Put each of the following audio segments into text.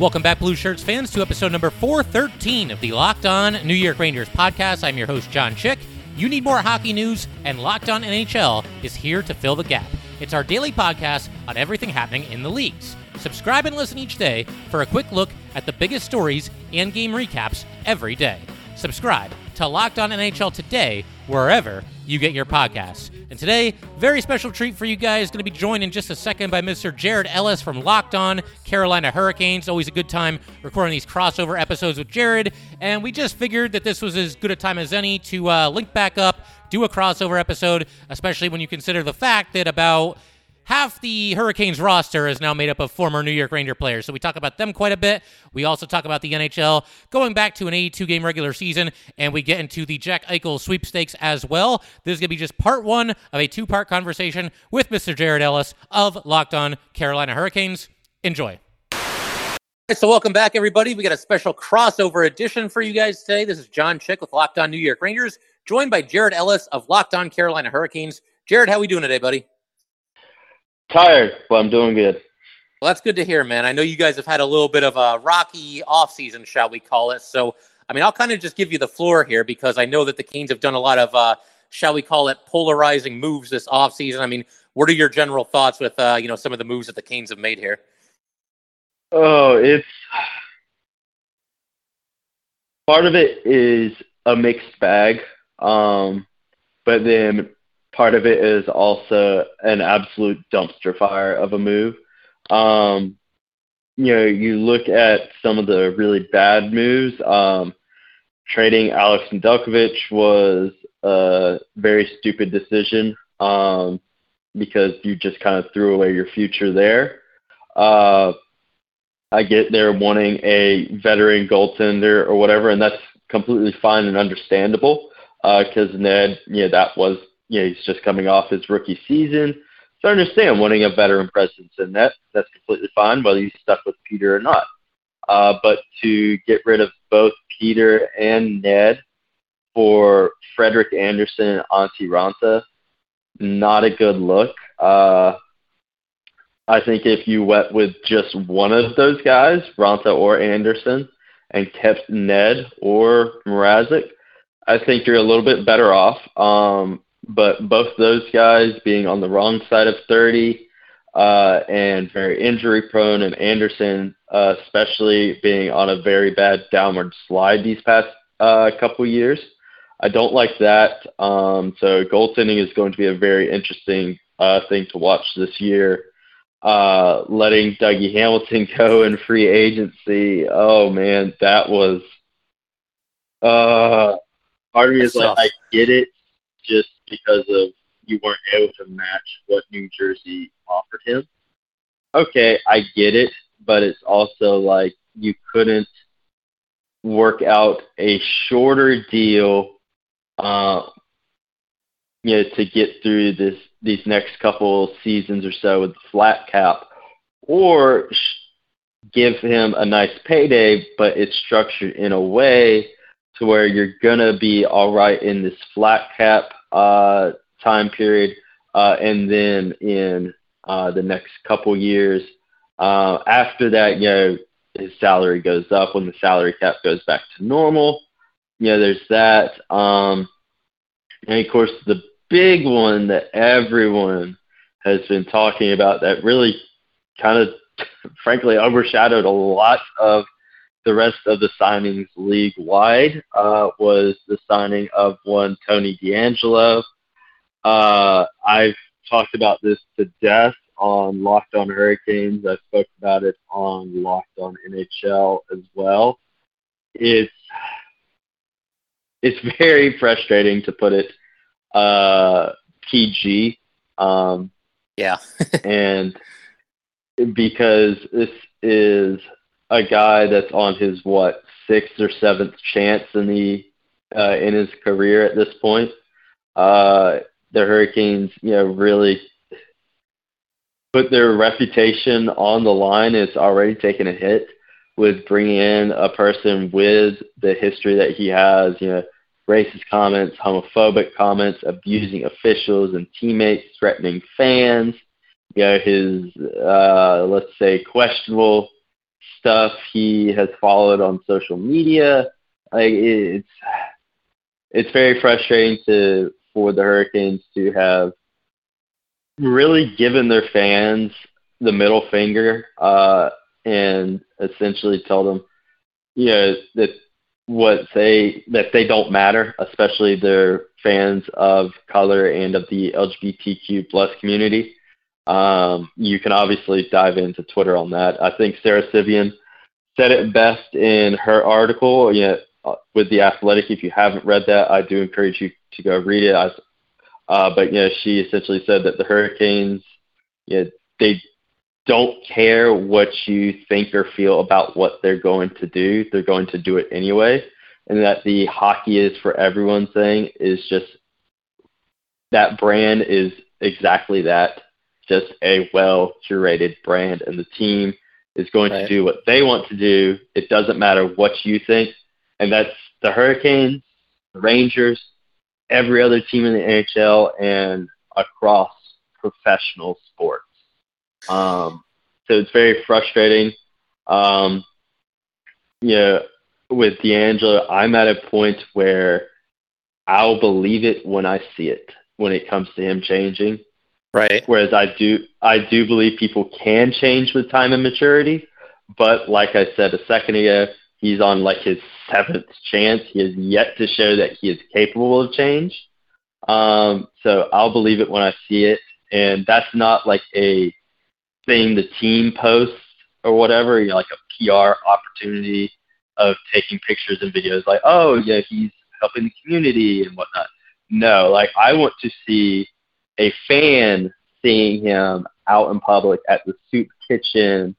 Welcome back, Blue Shirts fans, to episode number 413 of the Locked On New York Rangers podcast. I'm your host, John Chick. You need more hockey news, and Locked On NHL is here to fill the gap. It's our daily podcast on everything happening in the leagues. Subscribe and listen each day for a quick look at the biggest stories and game recaps every day. Subscribe to Locked On NHL today, wherever you get your podcasts. And today, very special treat for you guys. Going to be joined in just a second by Mr. Jared Ellis from Locked On Carolina Hurricanes. Always a good time recording these crossover episodes with Jared. And we just figured that this was as good a time as any to link back up, do a crossover episode, especially when you consider the fact that about half the Hurricanes roster is now made up of former New York Ranger players, so we talk about them quite a bit. We also talk about the NHL going back to an 82-game regular season, and we get into the Jack Eichel sweepstakes as well. This is going to be just part one of a two-part conversation with Mr. Jared Ellis of Locked On Carolina Hurricanes. Enjoy. So welcome back, everybody. We got a special crossover edition for you guys today. This is John Chick with Locked On New York Rangers, joined by Jared Ellis of Locked On Carolina Hurricanes. Jared, how are we doing today, buddy? Tired, but I'm doing good. Well, that's good to hear, man. I know you guys have had a little bit of a rocky offseason, shall we call it. So, I mean, I'll kind of just give you the floor here because I know that the Canes have done a lot of, shall we call it, polarizing moves this offseason. I mean, what are your general thoughts with, some of the moves that the Canes have made here? Oh, it's... Part of it is a mixed bag, but then... Part of it is also an absolute dumpster fire of a move. You look at some of the really bad moves. Trading Alex Nedeljkovic was a very stupid decision because you just kind of threw away your future there. I get they're wanting a veteran goaltender or whatever, and that's completely fine and understandable because Ned, that was... he's just coming off his rookie season. So I understand wanting a veteran presence in that. That's completely fine, whether he's stuck with Peter or not. But to get rid of both Peter and Ned for Frederick Anderson and Antti Raanta, not a good look. I think if you went with just one of those guys, Raanta or Anderson, and kept Ned or Mrazek, I think you're a little bit better off. But both those guys being on the wrong side of 30 and very injury-prone, and Anderson especially being on a very bad downward slide these past couple years, I don't like that. So goaltending is going to be a very interesting thing to watch this year. Letting Dougie Hamilton go in free agency, oh, man, that was part of me is like, I get it. Just because of you weren't able to match what New Jersey offered him. Okay, I get it, but it's also like you couldn't work out a shorter deal to get through these next couple seasons or so with the flat cap, or give him a nice payday, but it's structured in a way to where you're going to be all right in this flat cap time period, and then in the next couple years. After that, his salary goes up when the salary cap goes back to normal. There's that. And, of course, the big one that everyone has been talking about that really kind of, frankly, overshadowed a lot of the rest of the signings league-wide was the signing of one Tony D'Angelo. I've talked about this to death on Locked On Hurricanes. I spoke about it on Locked On NHL as well. It's very frustrating, to put it PG. Yeah. And because this is a guy that's on his, what, sixth or seventh chance in his career at this point. The Hurricanes, really put their reputation on the line. It's already taken a hit with bringing in a person with the history that he has, racist comments, homophobic comments, abusing officials and teammates, threatening fans, his, let's say, questionable stuff he has followed on social media. It's very frustrating for the Hurricanes to have really given their fans the middle finger and essentially tell them, that they don't matter, especially their fans of color and of the LGBTQ plus community. You can obviously dive into Twitter on that. I think Sarah Sivian said it best in her article with The Athletic. If you haven't read that, I do encourage you to go read it. But she essentially said that the Hurricanes, they don't care what you think or feel about what they're going to do. They're going to do it anyway. And that the hockey is for everyone thing is just, that brand is exactly that, just a well-curated brand. And the team is going to do what they want to do. It doesn't matter what you think. And that's the Hurricanes, the Rangers, every other team in the NHL, and across professional sports. So it's very frustrating. With D'Angelo, I'm at a point where I'll believe it when I see it, when it comes to him changing. Right. Whereas I do believe people can change with time and maturity. But like I said a second ago, he's on his seventh chance. He has yet to show that he is capable of change. So I'll believe it when I see it. And that's not a thing the team posts or whatever, a PR opportunity of taking pictures and videos he's helping the community and whatnot. No, I want to see a fan seeing him out in public at the soup kitchen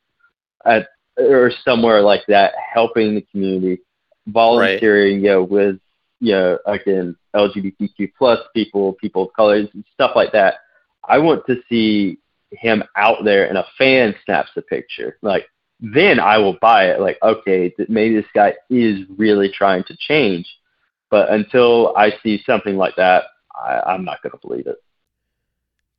or somewhere like that, helping the community, volunteering, with, again, LGBTQ plus people of color, and stuff like that. I want to see him out there and a fan snaps a picture. Then I will buy it. Okay, maybe this guy is really trying to change. But until I see something like that, I'm not going to believe it.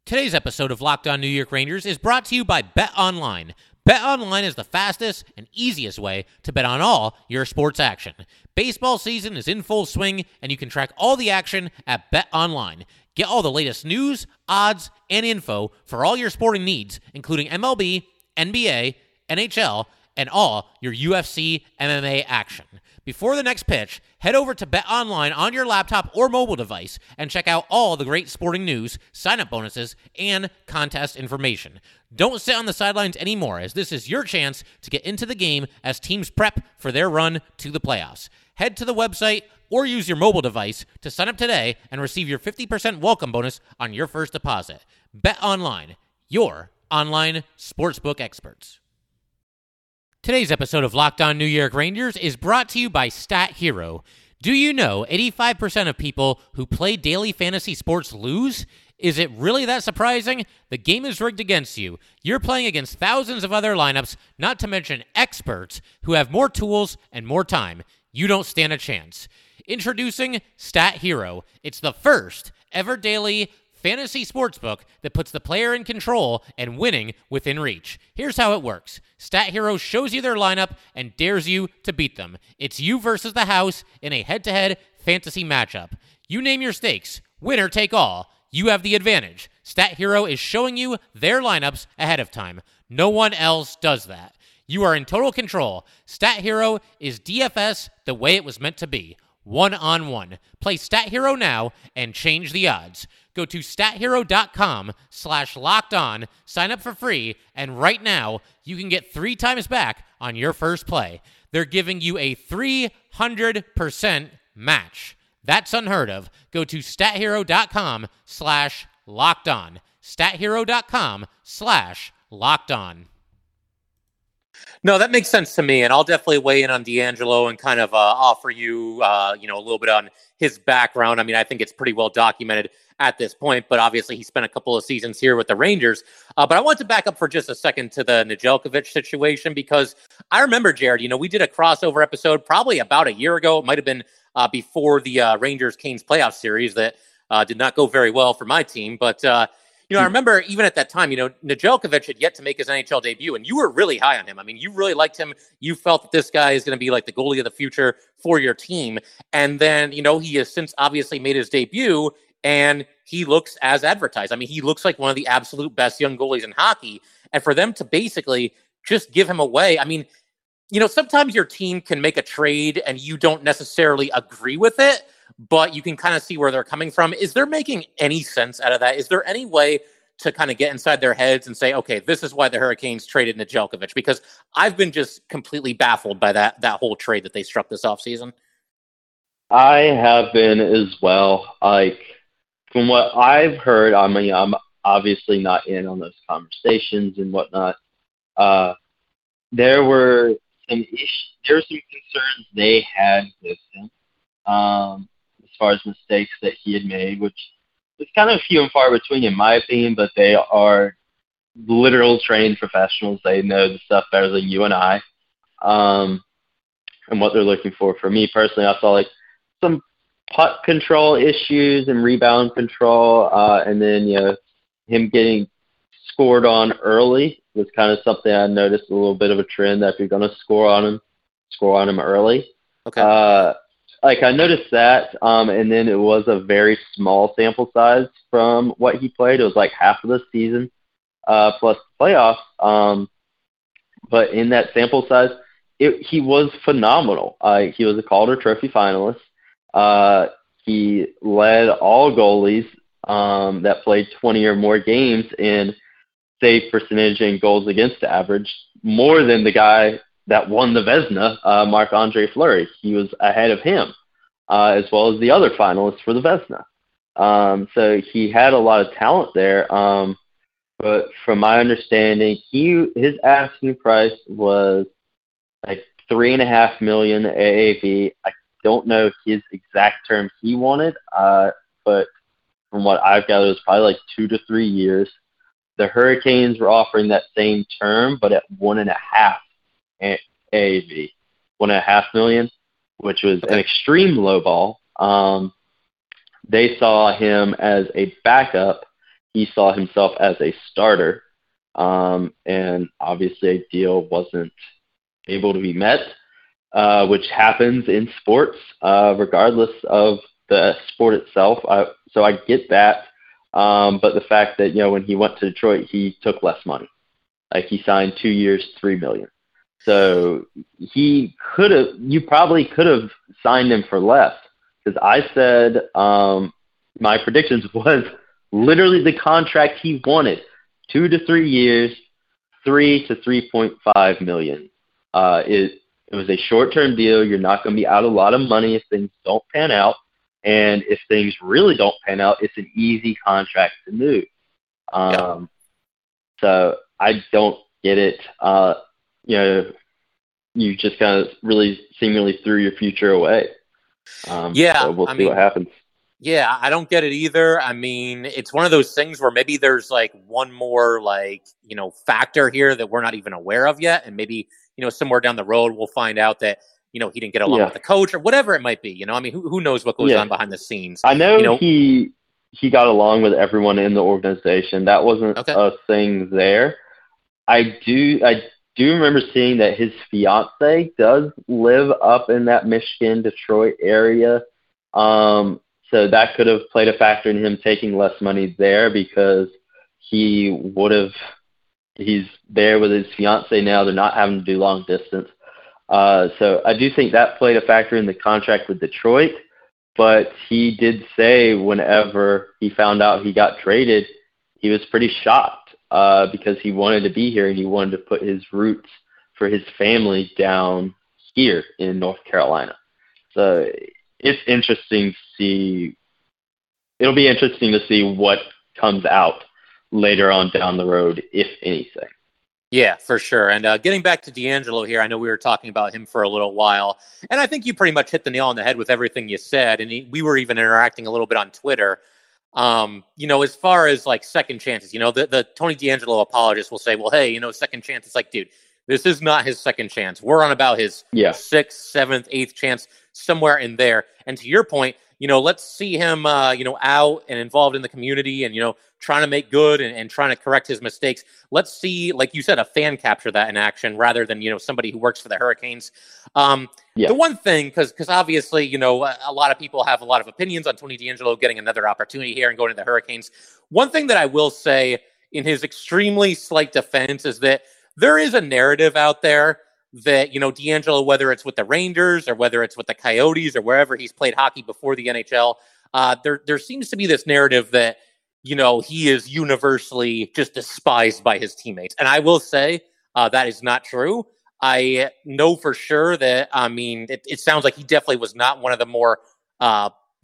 Today's episode of Locked On New York Rangers is brought to you by BetOnline. BetOnline is the fastest and easiest way to bet on all your sports action. Baseball season is in full swing, and you can track all the action at BetOnline. Get all the latest news, odds, and info for all your sporting needs, including MLB, NBA, NHL, and all your UFC MMA action. Before the next pitch, head over to BetOnline on your laptop or mobile device and check out all the great sporting news, sign-up bonuses, and contest information. Don't sit on the sidelines anymore, as this is your chance to get into the game as teams prep for their run to the playoffs. Head to the website or use your mobile device to sign up today and receive your 50% welcome bonus on your first deposit. BetOnline, your online sportsbook experts. Today's episode of Locked On New York Rangers is brought to you by Stat Hero. Do you know 85% of people who play daily fantasy sports lose? Is it really that surprising? The game is rigged against you. You're playing against thousands of other lineups, not to mention experts who have more tools and more time. You don't stand a chance. Introducing Stat Hero. It's the first ever daily fantasy sportsbook that puts the player in control and winning within reach. Here's how it works. Stat Hero shows you their lineup and dares you to beat them. It's you versus the house in a head-to-head fantasy matchup. You name your stakes. Winner take all. You have the advantage. Stat Hero is showing you their lineups ahead of time. No one else does that. You are in total control. Stat Hero is DFS the way it was meant to be. One-on-one. Play Stat Hero now and change the odds. Go to stathero.com/lockedon, sign up for free, and right now you can get 3 times back on your first play. They're giving you a 300% match. That's unheard of. Go to stathero.com/lockedon. stathero.com/lockedon. No, that makes sense to me, and I'll definitely weigh in on D'Angelo and kind of offer you, a little bit on his background. I mean, I think it's pretty well documented at this point, but obviously he spent a couple of seasons here with the Rangers. But I want to back up for just a second to the Nedeljkovic situation, because I remember, Jared, we did a crossover episode probably about a year ago. It might have been before the Rangers-Canes playoff series that did not go very well for my team, but... I remember even at that time, Nedeljkovic had yet to make his NHL debut, and you were really high on him. I mean, you really liked him. You felt that this guy is going to be like the goalie of the future for your team. And then, he has since obviously made his debut, and he looks as advertised. I mean, he looks like one of the absolute best young goalies in hockey. And for them to basically just give him away, I mean, sometimes your team can make a trade and you don't necessarily agree with it, but you can kind of see where they're coming from. Is there making any sense out of that? Is there any way to kind of get inside their heads and say, okay, this is why the Hurricanes traded Nedeljkovic? Because I've been just completely baffled by that whole trade that they struck this offseason. I have been as well. Like, from what I've heard, I mean, I'm obviously not in on those conversations and whatnot. There were some concerns they had with him. As far as mistakes that he had made, which is kind of few and far between in my opinion, but they are literal trained professionals. They know the stuff better than you and I, and what they're looking for. For me personally, I saw some puck control issues and rebound control, and then him getting scored on early was kind of something I noticed, a little bit of a trend that if you're going to score on him early. Okay. I noticed that, and then it was a very small sample size from what he played. It was half of the season plus the playoffs. But in that sample size, he was phenomenal. He was a Calder Trophy finalist. He led all goalies that played 20 or more games in save percentage and goals against average, more than the guy that won the Vezina, Marc-Andre Fleury. He was ahead of him, as well as the other finalists for the Vezina. So he had a lot of talent there. But from my understanding, his asking price was $3.5 million AAV. I don't know his exact term he wanted, but from what I've gathered, it was probably 2 to 3 years. The Hurricanes were offering that same term, but at 1.5. AAV, $1.5 million, which was an extreme low ball. They saw him as a backup. He saw himself as a starter. And obviously a deal wasn't able to be met, which happens in sports, regardless of the sport itself. So I get that. But the fact that, when he went to Detroit, he took less money. He signed 2 years, $3 million. So you probably could have signed him for less, because I said my predictions was literally the contract he wanted, 2 to 3 years, $3 to $3.5 million. It was a short-term deal. You're not going to be out a lot of money if things don't pan out. And if things really don't pan out, it's an easy contract to move. So I don't get it. You just kind of really seemingly threw your future away. So we'll see what happens. Yeah, I don't get it either. I mean, it's one of those things where maybe there's one more factor here that we're not even aware of yet, and maybe somewhere down the road we'll find out that he didn't get along with the coach or whatever it might be. I mean, who knows what goes on behind the scenes? I know he got along with everyone in the organization. That wasn't a thing there. I do remember seeing that his fiance does live up in that Michigan, Detroit area. So that could have played a factor in him taking less money there, because he's there with his fiance now. They're not having to do long distance. So I do think that played a factor in the contract with Detroit, but he did say whenever he found out he got traded, he was pretty shocked. Because he wanted to be here and he wanted to put his roots for his family down here in North Carolina. So it's interesting to see. It'll be interesting to see what comes out later on down the road, if anything. Yeah, for sure. And getting back to D'Angelo here, I know we were talking about him for a little while, and I think you pretty much hit the nail on the head with everything you said. And we were even interacting a little bit on Twitter. As far as like second chances, the Tony D'Angelo apologists will say, well, hey, second chance. It's like, dude, this is not his second chance. We're on about his sixth, seventh, eighth chance, somewhere in there. And to your point, let's see him, out and involved in the community and, trying to make good and trying to correct his mistakes. Let's see, like you said, a fan capture that in action rather than, somebody who works for the Hurricanes. The one thing, because obviously, a lot of people have a lot of opinions on Tony D'Angelo getting another opportunity here and going to the Hurricanes. One thing that I will say in his extremely slight defense is that there is a narrative out there that, D'Angelo, whether it's with the Rangers or whether it's with the Coyotes or wherever he's played hockey before the NHL, there seems to be this narrative that, he is universally just despised by his teammates. And I will say that is not true. I know for sure that, it sounds like he definitely was not one of the more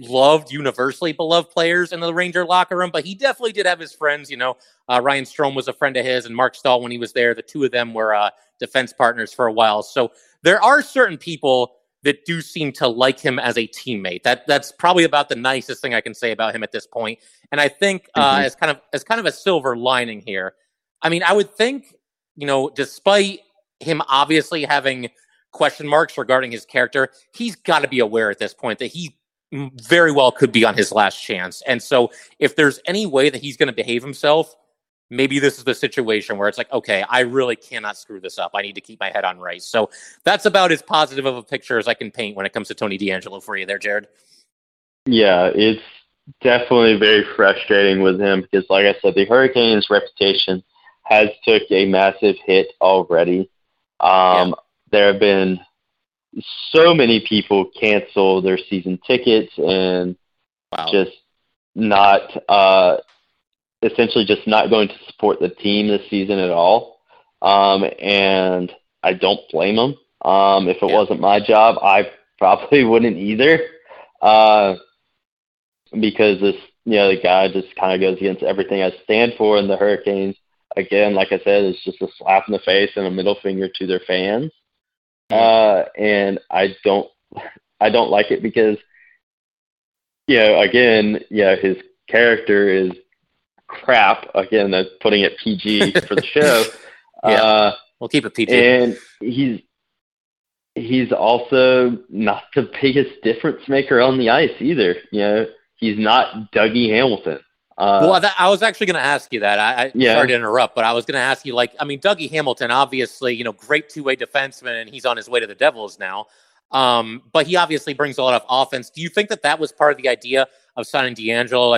loved, universally beloved players in the Ranger locker room, but he definitely did have his friends. Ryan Strome was a friend of his and Mark Stahl when he was there. The two of them were defense partners for a while. So there are certain people that do seem to like him as a teammate. That's probably about the nicest thing I can say about him at this point. And I think as kind of a silver lining here, I would think, despite him obviously having question marks regarding his character, he's got to be aware at this point that he very well could be on his last chance. And so if there's any way that he's going to behave himself, maybe this is the situation where it's like, okay, I really cannot screw this up. I need to keep my head on right. So that's about as positive of a picture as I can paint when it comes to Tony D'Angelo for you there, Jared. Yeah, it's definitely very frustrating with him because, like I said, the Hurricanes' reputation has took a massive hit already. There have been so many people cancel their season tickets and just not essentially just not going to support the team this season at all. And I don't blame them. If it wasn't my job, I probably wouldn't either because this, the guy just kind of goes against everything I stand for in the Hurricanes. Again, like I said, it's just a slap in the face and a middle finger to their fans. And I don't like it because, his character is crap. Again, that's putting it PG for the show. We'll keep it PG. And he's also not the biggest difference maker on the ice either. He's not Dougie Hamilton. I was actually going to ask you that. I sorry to interrupt, but I was going to ask you, Dougie Hamilton, obviously, great two-way defenseman, and he's on his way to the Devils now. But he obviously brings a lot of offense. Do you think that was part of the idea of signing D'Angelo?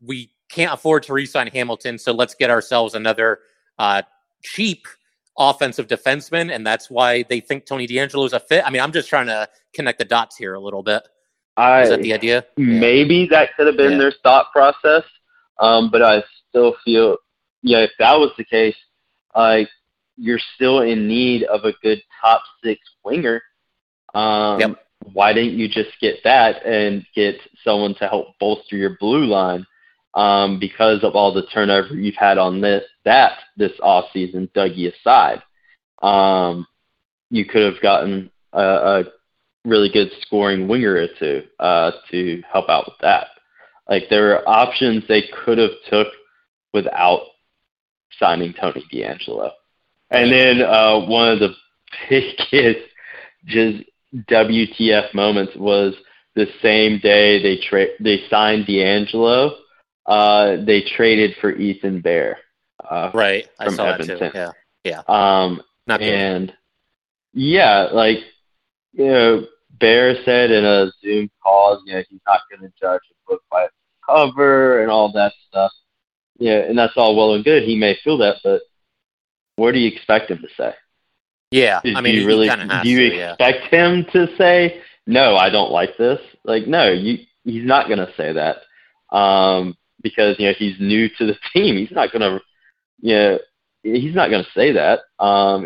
We can't afford to re-sign Hamilton, so let's get ourselves another cheap offensive defenseman, and that's why they think Tony D'Angelo is a fit? I'm just trying to connect the dots here a little bit. Is that the idea? Maybe that could have been their thought process. But I still feel, if that was the case, you're still in need of a good top six winger. Why didn't you just get that and get someone to help bolster your blue line? Because of all the turnover you've had on this offseason, Dougie aside, you could have gotten a really good scoring winger or two to help out with that. There are options they could have took without signing Tony D'Angelo. And then one of the biggest just WTF moments was the same day they signed D'Angelo, they traded for Ethan Bear. Right, I saw Edmonton. That too. Yeah. Not good. And Bear said in a Zoom call, he's not going to judge a book by its cover and all that stuff. And that's all well and good. He may feel that, but what do you expect him to say? Yeah, he really do you expect him to say, "No, I don't like this"? No, he's not going to say that because he's new to the team. He's not going to, he's not going to say that.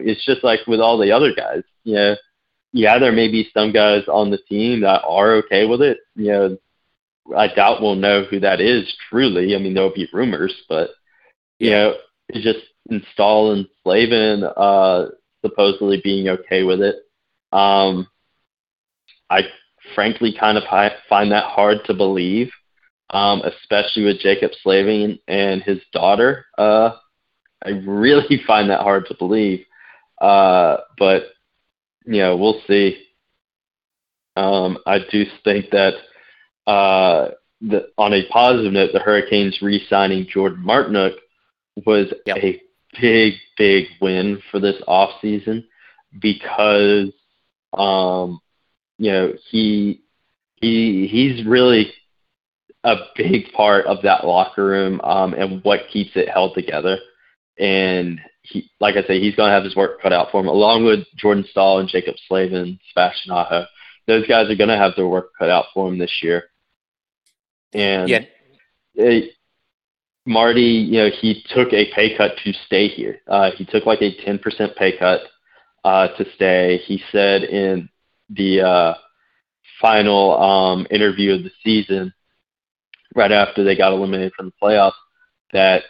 It's just like with all the other guys, there may be some guys on the team that are okay with it. I doubt we'll know who that is truly. There'll be rumors, but, it's just and Staal and Slavin supposedly being okay with it. I frankly kind of find that hard to believe, especially with Jacob Slavin and his daughter. I really find that hard to believe. But, you know, we'll see. I do think that on a positive note, the Hurricanes re-signing Jordan Martinook was a big win for this offseason because, you know, he's really a big part of that locker room and what keeps it held together. And he, like I say, he's going to have his work cut out for him, along with Jordan Staal and Jacob Slavin, Sebastien Aho. Those guys are going to have their work cut out for him this year. And Marty, you know, he took a pay cut to stay here. He took like a 10% pay cut to stay. He said in the final interview of the season, right after they got eliminated from the playoffs, that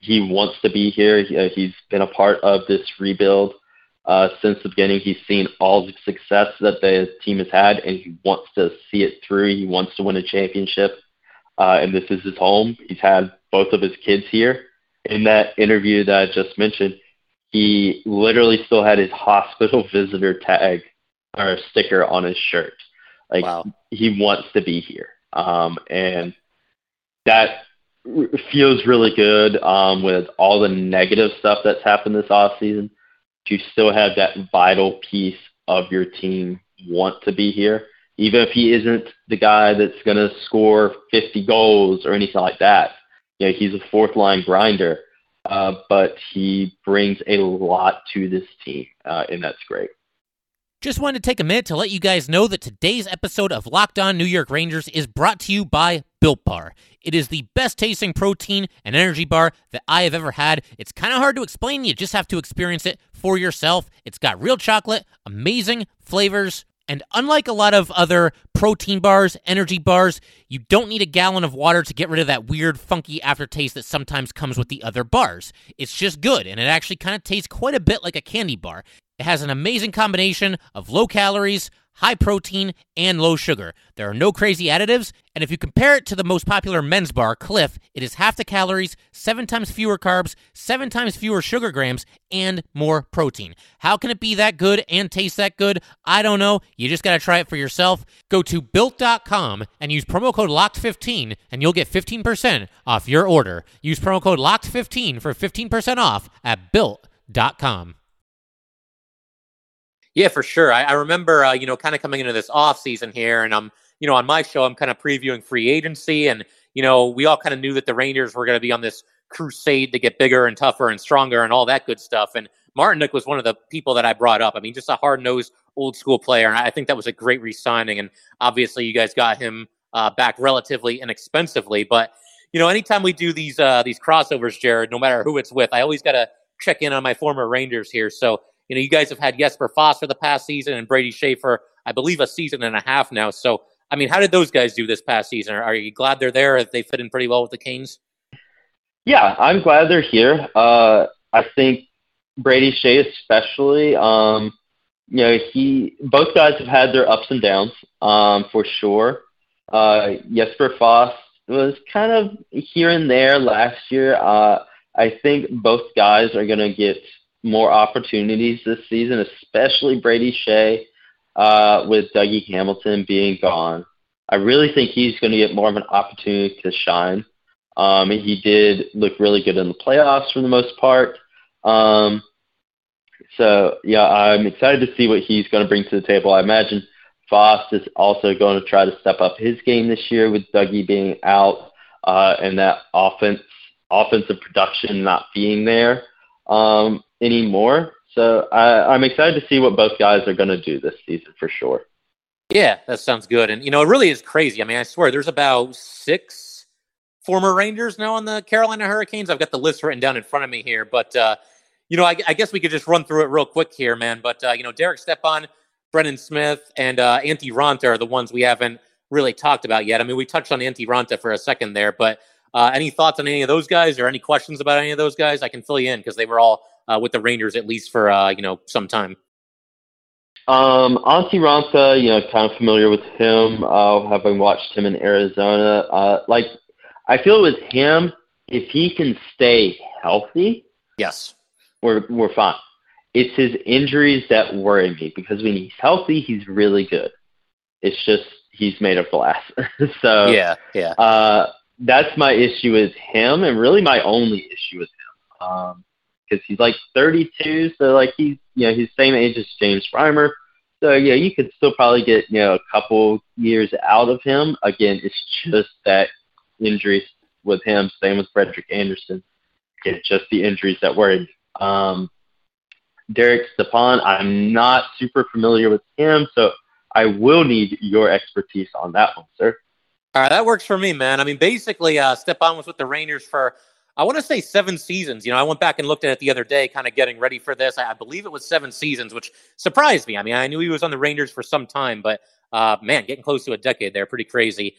he wants to be here. He's been a part of this rebuild since the beginning. He's seen all the success that the team has had, and he wants to see it through. He wants to win a championship, and this is his home. He's had both of his kids here. In that interview that I just mentioned, he literally still had his hospital visitor tag or sticker on his shirt. Like, wow. He wants to be here, and that feels really good with all the negative stuff that's happened this offseason. To still have that vital piece of your team want to be here, even if he isn't the guy that's going to score 50 goals or anything like that. You know, he's a fourth-line grinder, but he brings a lot to this team, and that's great. Just wanted to take a minute to let you guys know that today's episode of Locked On New York Rangers is brought to you by Built Bar. It is the best-tasting protein and energy bar that I have ever had. It's kind of hard to explain. You just have to experience it for yourself. It's got real chocolate, amazing flavors, and unlike a lot of other protein bars, energy bars, you don't need a gallon of water to get rid of that weird, funky aftertaste that sometimes comes with the other bars. It's just good, and it actually kind of tastes quite a bit like a candy bar. It has an amazing combination of low calories, high protein, and low sugar. There are no crazy additives, and if you compare it to the most popular men's bar, Cliff, it is half the calories, 7 times fewer carbs, 7 times fewer sugar grams, and more protein. How can it be that good and taste that good? I don't know. You just gotta try it for yourself. Go to Built.com and use promo code LOCKED15, and you'll get 15% off your order. Use promo code LOCKED15 for 15% off at Built.com. Yeah, for sure. I remember, you know, kind of coming into this off season here, and I'm, you know, on my show, I'm kind of previewing free agency, and, you know, we all kind of knew that the Rangers were going to be on this crusade to get bigger and tougher and stronger and all that good stuff. And Martinook was one of the people that I brought up. I mean, just a hard-nosed old school player, and I think that was a great re-signing. And obviously, you guys got him back relatively inexpensively. But you know, anytime we do these crossovers, Jared, no matter who it's with, I always got to check in on my former Rangers here. So, you know, you guys have had Jesper Foss for the past season and Brady Skjei for, I believe, a season and a half now. So, I mean, how did those guys do this past season? Are you glad they're there? Have they fit in pretty well with the Canes? Yeah, I'm glad they're here. I think Brady Skjei especially, you know, both guys have had their ups and downs for sure. Jesper Foss was kind of here and there last year. I think both guys are going to get more opportunities this season, especially Brady Skjei with Dougie Hamilton being gone. I really think he's going to get more of an opportunity to shine. He did look really good in the playoffs for the most part. So, yeah, I'm excited to see what he's going to bring to the table. I imagine Foss is also going to try to step up his game this year with Dougie being out and that offensive production not being there anymore. So I'm excited to see what both guys are going to do this season for sure. Yeah, that sounds good. And, you know, it really is crazy. I mean, I swear there's about 6 former Rangers now on the Carolina Hurricanes. I've got the list written down in front of me here, but, you know, I guess we could just run through it real quick here, man. But, you know, Derek Stepan, Brendan Smith, and Antti Raanta are the ones we haven't really talked about yet. I mean, we touched on Antti Raanta for a second there, but Any thoughts on any of those guys or any questions about any of those guys? I can fill you in because they were all with the Rangers at least for some time. Antti Raanta, kind of familiar with him, having watched him in Arizona. I feel with him, if he can stay healthy, yes, we're fine. It's his injuries that worry me, because when he's healthy, he's really good. It's just he's made of glass. So yeah. That's my issue with him, and really my only issue with him, because he's like 32, so he's he's the same age as James Reimer. So you could still probably get a couple years out of him. Again, it's just that injuries with him. Same with Frederick Anderson. It's just the injuries that worry me. Derek Stepan, I'm not super familiar with him, so I will need your expertise on that one, sir. All right, that works for me, man. I mean, basically, Stepan was with the Rangers for, I want to say, 7 seasons. I went back and looked at it the other day, kind of getting ready for this. I believe it was 7 seasons, which surprised me. I mean, I knew he was on the Rangers for some time, but, man, getting close to a decade there, pretty crazy.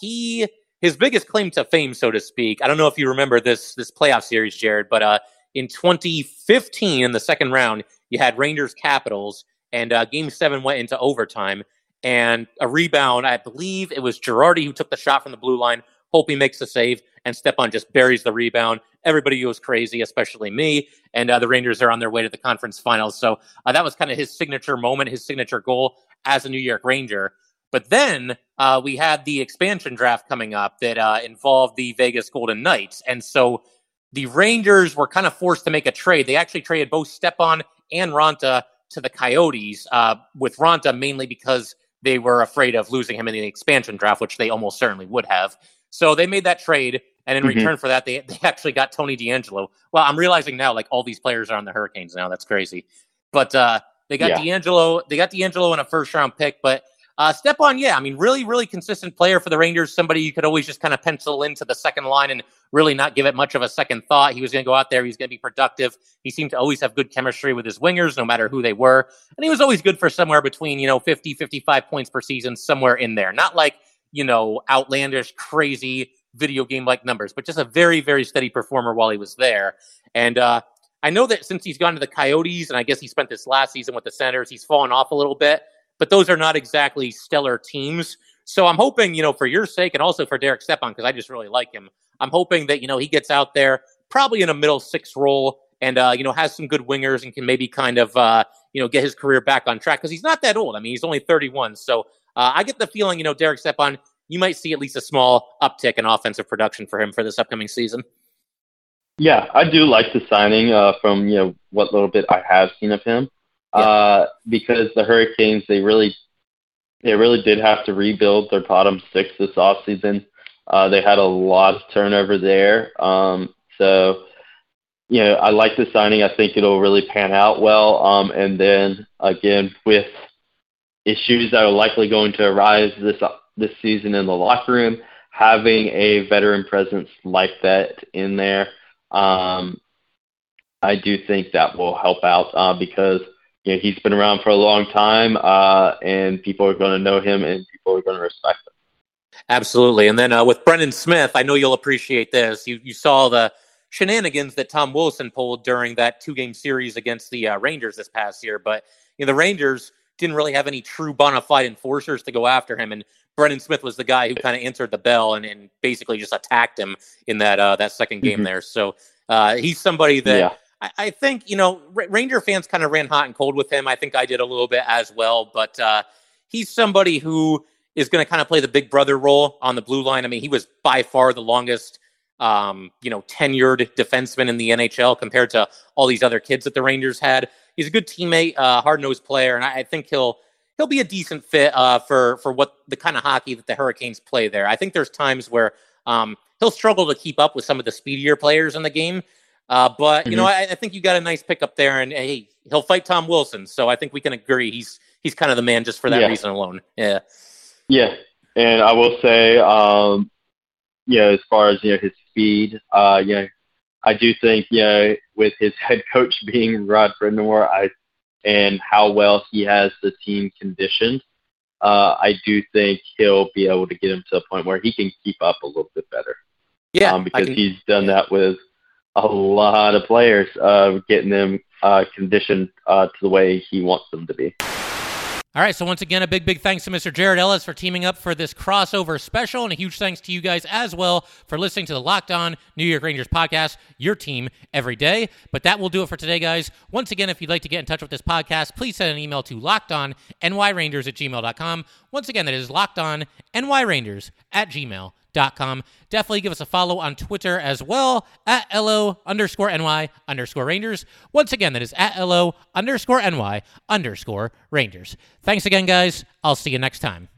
His biggest claim to fame, so to speak, I don't know if you remember this playoff series, Jared, but in 2015, in the second round, you had Rangers-Capitals, and Game 7 went into overtime, and a rebound, I believe it was Girardi who took the shot from the blue line. Holtby makes the save, and Stepan just buries the rebound. Everybody goes crazy, especially me, and the Rangers are on their way to the conference finals. So that was kind of his signature moment, his signature goal as a New York Ranger. But then we had the expansion draft coming up that involved the Vegas Golden Knights, and so the Rangers were kind of forced to make a trade. They actually traded both Stepan and Raanta to the Coyotes, with Raanta mainly because they were afraid of losing him in the expansion draft, which they almost certainly would have. So they made that trade, and in return for that, they actually got Tony D'Angelo. Well, I'm realizing now, all these players are on the Hurricanes now. That's crazy. But they got D'Angelo. They got D'Angelo in a first-round pick. But Stepan, really, really consistent player for the Rangers. Somebody you could always just kind of pencil into the second line and really not give it much of a second thought. He was going to go out there. He's going to be productive. He seemed to always have good chemistry with his wingers, no matter who they were. And he was always good for somewhere between, 50, 55 points per season, somewhere in there. Not outlandish, crazy video game-like numbers, but just a very, very steady performer while he was there. And I know that since he's gone to the Coyotes, and I guess he spent this last season with the Senators, he's fallen off a little bit. But those are not exactly stellar teams. So I'm hoping, for your sake and also for Derek Stepan, because I just really like him, I'm hoping that, he gets out there probably in a middle six role and, has some good wingers and can maybe kind of, get his career back on track, because he's not that old. I mean, he's only 31. So I get the feeling, Derek Stepan, you might see at least a small uptick in offensive production for him for this upcoming season. Yeah, I do like the signing from, what little bit I have seen of him. Because the Hurricanes, they really did have to rebuild their bottom six this offseason. They had a lot of turnover there. So I like the signing. I think it'll really pan out well. And then again, with issues that are likely going to arise this season in the locker room, having a veteran presence like that in there, I do think that will help out because. He's been around for a long time, and people are going to know him, and people are going to respect him. Absolutely. And then with Brendan Smith, I know you'll appreciate this. You saw the shenanigans that Tom Wilson pulled during that 2-game series against the Rangers this past year, but the Rangers didn't really have any true bona fide enforcers to go after him, and Brendan Smith was the guy who kind of answered the bell and basically just attacked him in that second game there. So he's somebody that... Yeah. I think, Ranger fans kind of ran hot and cold with him. I think I did a little bit as well, but he's somebody who is going to kind of play the big brother role on the blue line. I mean, he was by far the longest, tenured defenseman in the NHL compared to all these other kids that the Rangers had. He's a good teammate, hard-nosed player, and I think he'll be a decent fit for what the kind of hockey that the Hurricanes play there. I think there's times where he'll struggle to keep up with some of the speedier players in the game. But, I think you got a nice pickup there, and hey, he'll fight Tom Wilson. So I think we can agree he's kind of the man just for that reason alone. Yeah. Yeah. And I will say, as far as, his speed, I do think, with his head coach being Rod Brindamore, and how well he has the team conditioned, I do think he'll be able to get him to a point where he can keep up a little bit better. Yeah, because he's done that with a lot of players, getting them conditioned to the way he wants them to be. All right, so once again, a big thanks to Mr. Jared Ellis for teaming up for this crossover special, and a huge thanks to you guys as well for listening to the Locked On New York Rangers podcast, your team every day. But that will do it for today, guys. Once again, if you'd like to get in touch with this podcast, please send an email to lockedonnyrangers@gmail.com. Once again, that is lockedonnyrangers@gmail.com. Definitely give us a follow on Twitter as well, at @LO_NY_Rangers. Once again, that is at @LO_NY_Rangers. Thanks again, guys. I'll see you next time.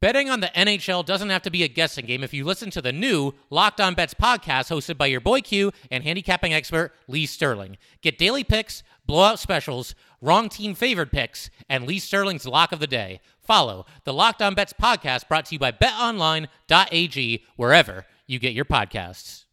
Betting on the NHL doesn't have to be a guessing game if you listen to the new Locked On Bets podcast hosted by your boy Q and handicapping expert Lee Sterling. Get daily picks, blowout specials, wrong team favored picks, and Lee Sterling's lock of the day. Follow the Locked On Bets podcast brought to you by BetOnline.ag wherever you get your podcasts.